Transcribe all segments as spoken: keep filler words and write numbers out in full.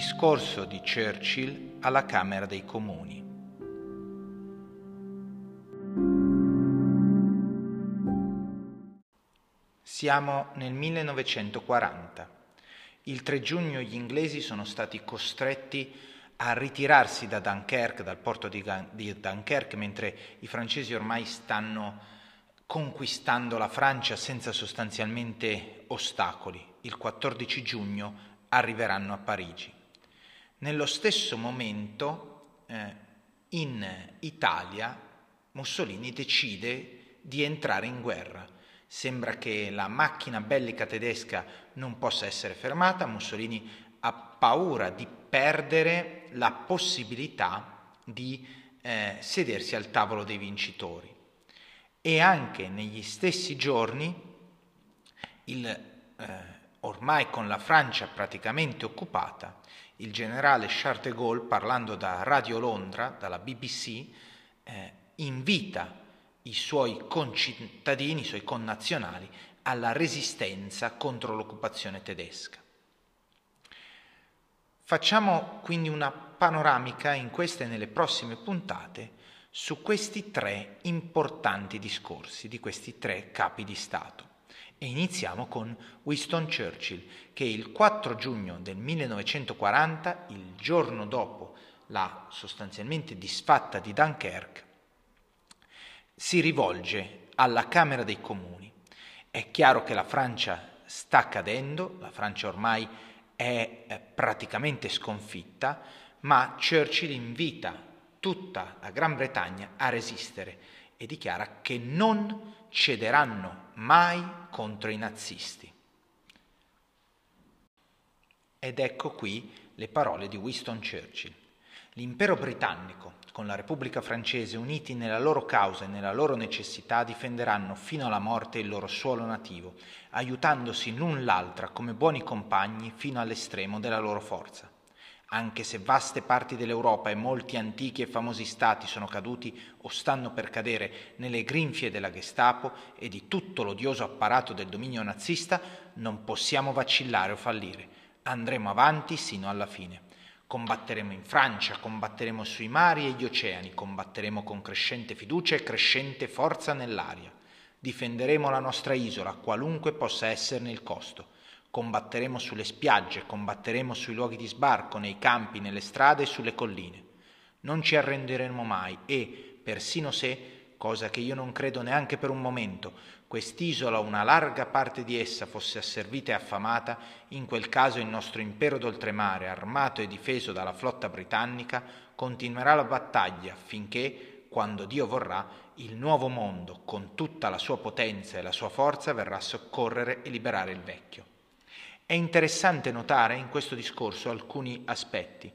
discorso di Churchill alla Camera dei Comuni. Siamo nel millenovecentoquaranta. Il tre giugno gli inglesi sono stati costretti a ritirarsi da Dunkerque, dal porto di Dunkerque, mentre i francesi ormai stanno conquistando la Francia senza sostanzialmente ostacoli. Il quattordici giugno arriveranno a Parigi. Nello stesso momento, eh, in Italia, Mussolini decide di entrare in guerra. Sembra che la macchina bellica tedesca non possa essere fermata. Mussolini ha paura di perdere la possibilità di eh, sedersi al tavolo dei vincitori. E anche negli stessi giorni, il, eh, ormai con la Francia praticamente occupata, il generale Charles de Gaulle, parlando da Radio Londra, dalla B B C, eh, invita i suoi concittadini, i suoi connazionali, alla resistenza contro l'occupazione tedesca. Facciamo quindi una panoramica in queste e nelle prossime puntate su questi tre importanti discorsi di questi tre capi di Stato. E iniziamo con Winston Churchill, che il quattro giugno del millenovecentoquaranta, il giorno dopo la sostanzialmente disfatta di Dunkerque, si rivolge alla Camera dei Comuni. È chiaro che la Francia sta cadendo, la Francia ormai è praticamente sconfitta, ma Churchill invita tutta la Gran Bretagna a resistere e dichiara che non cederanno mai contro i nazisti. Ed ecco qui le parole di Winston Churchill. L'impero britannico, con la Repubblica francese, uniti nella loro causa e nella loro necessità, difenderanno fino alla morte il loro suolo nativo, aiutandosi l'un l'altra come buoni compagni fino all'estremo della loro forza. Anche se vaste parti dell'Europa e molti antichi e famosi stati sono caduti o stanno per cadere nelle grinfie della Gestapo e di tutto l'odioso apparato del dominio nazista, non possiamo vacillare o fallire. Andremo avanti sino alla fine. Combatteremo in Francia, combatteremo sui mari e gli oceani, combatteremo con crescente fiducia e crescente forza nell'aria. Difenderemo la nostra isola, qualunque possa esserne il costo. Combatteremo sulle spiagge, combatteremo sui luoghi di sbarco, nei campi, nelle strade e sulle colline. Non ci arrenderemo mai e, persino se, cosa che io non credo neanche per un momento, quest'isola o una larga parte di essa fosse asservita e affamata, in quel caso il nostro impero d'oltremare, armato e difeso dalla flotta britannica, continuerà la battaglia affinché, quando Dio vorrà, il nuovo mondo, con tutta la sua potenza e la sua forza, verrà a soccorrere e liberare il vecchio. È interessante notare in questo discorso alcuni aspetti.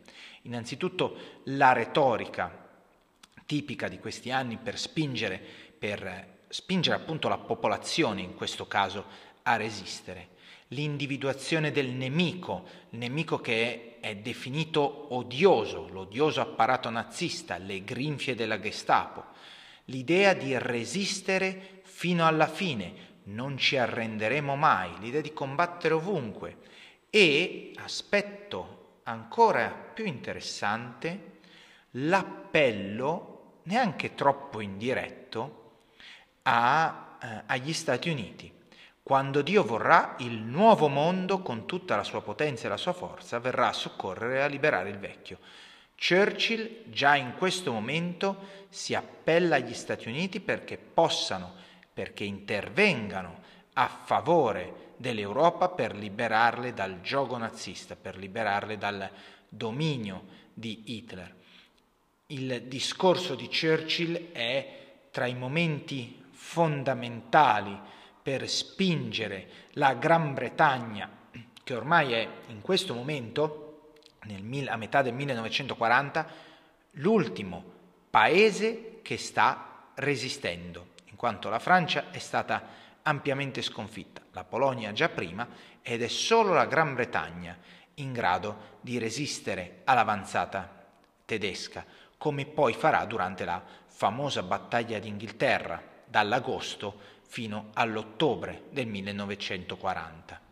Innanzitutto la retorica tipica di questi anni per spingere, per spingere appunto la popolazione, in questo caso, a resistere. L'individuazione del nemico, il nemico che è, è definito odioso, l'odioso apparato nazista, le grinfie della Gestapo. L'idea di resistere fino alla fine, non ci arrenderemo mai, l'idea di combattere ovunque. E, aspetto ancora più interessante, l'appello, neanche troppo indiretto, a, eh, agli Stati Uniti. Quando Dio vorrà, il nuovo mondo, con tutta la sua potenza e la sua forza, verrà a soccorrere e a liberare il vecchio. Churchill, già in questo momento, si appella agli Stati Uniti perché possano perché intervengano a favore dell'Europa per liberarle dal giogo nazista, per liberarle dal dominio di Hitler. Il discorso di Churchill è tra i momenti fondamentali per spingere la Gran Bretagna, che ormai è in questo momento, nel, a metà del millenovecentoquaranta, l'ultimo paese che sta resistendo, in quanto la Francia è stata ampiamente sconfitta, la Polonia già prima, ed è solo la Gran Bretagna in grado di resistere all'avanzata tedesca, come poi farà durante la famosa battaglia d'Inghilterra, dall'agosto fino all'ottobre del millenovecentoquaranta.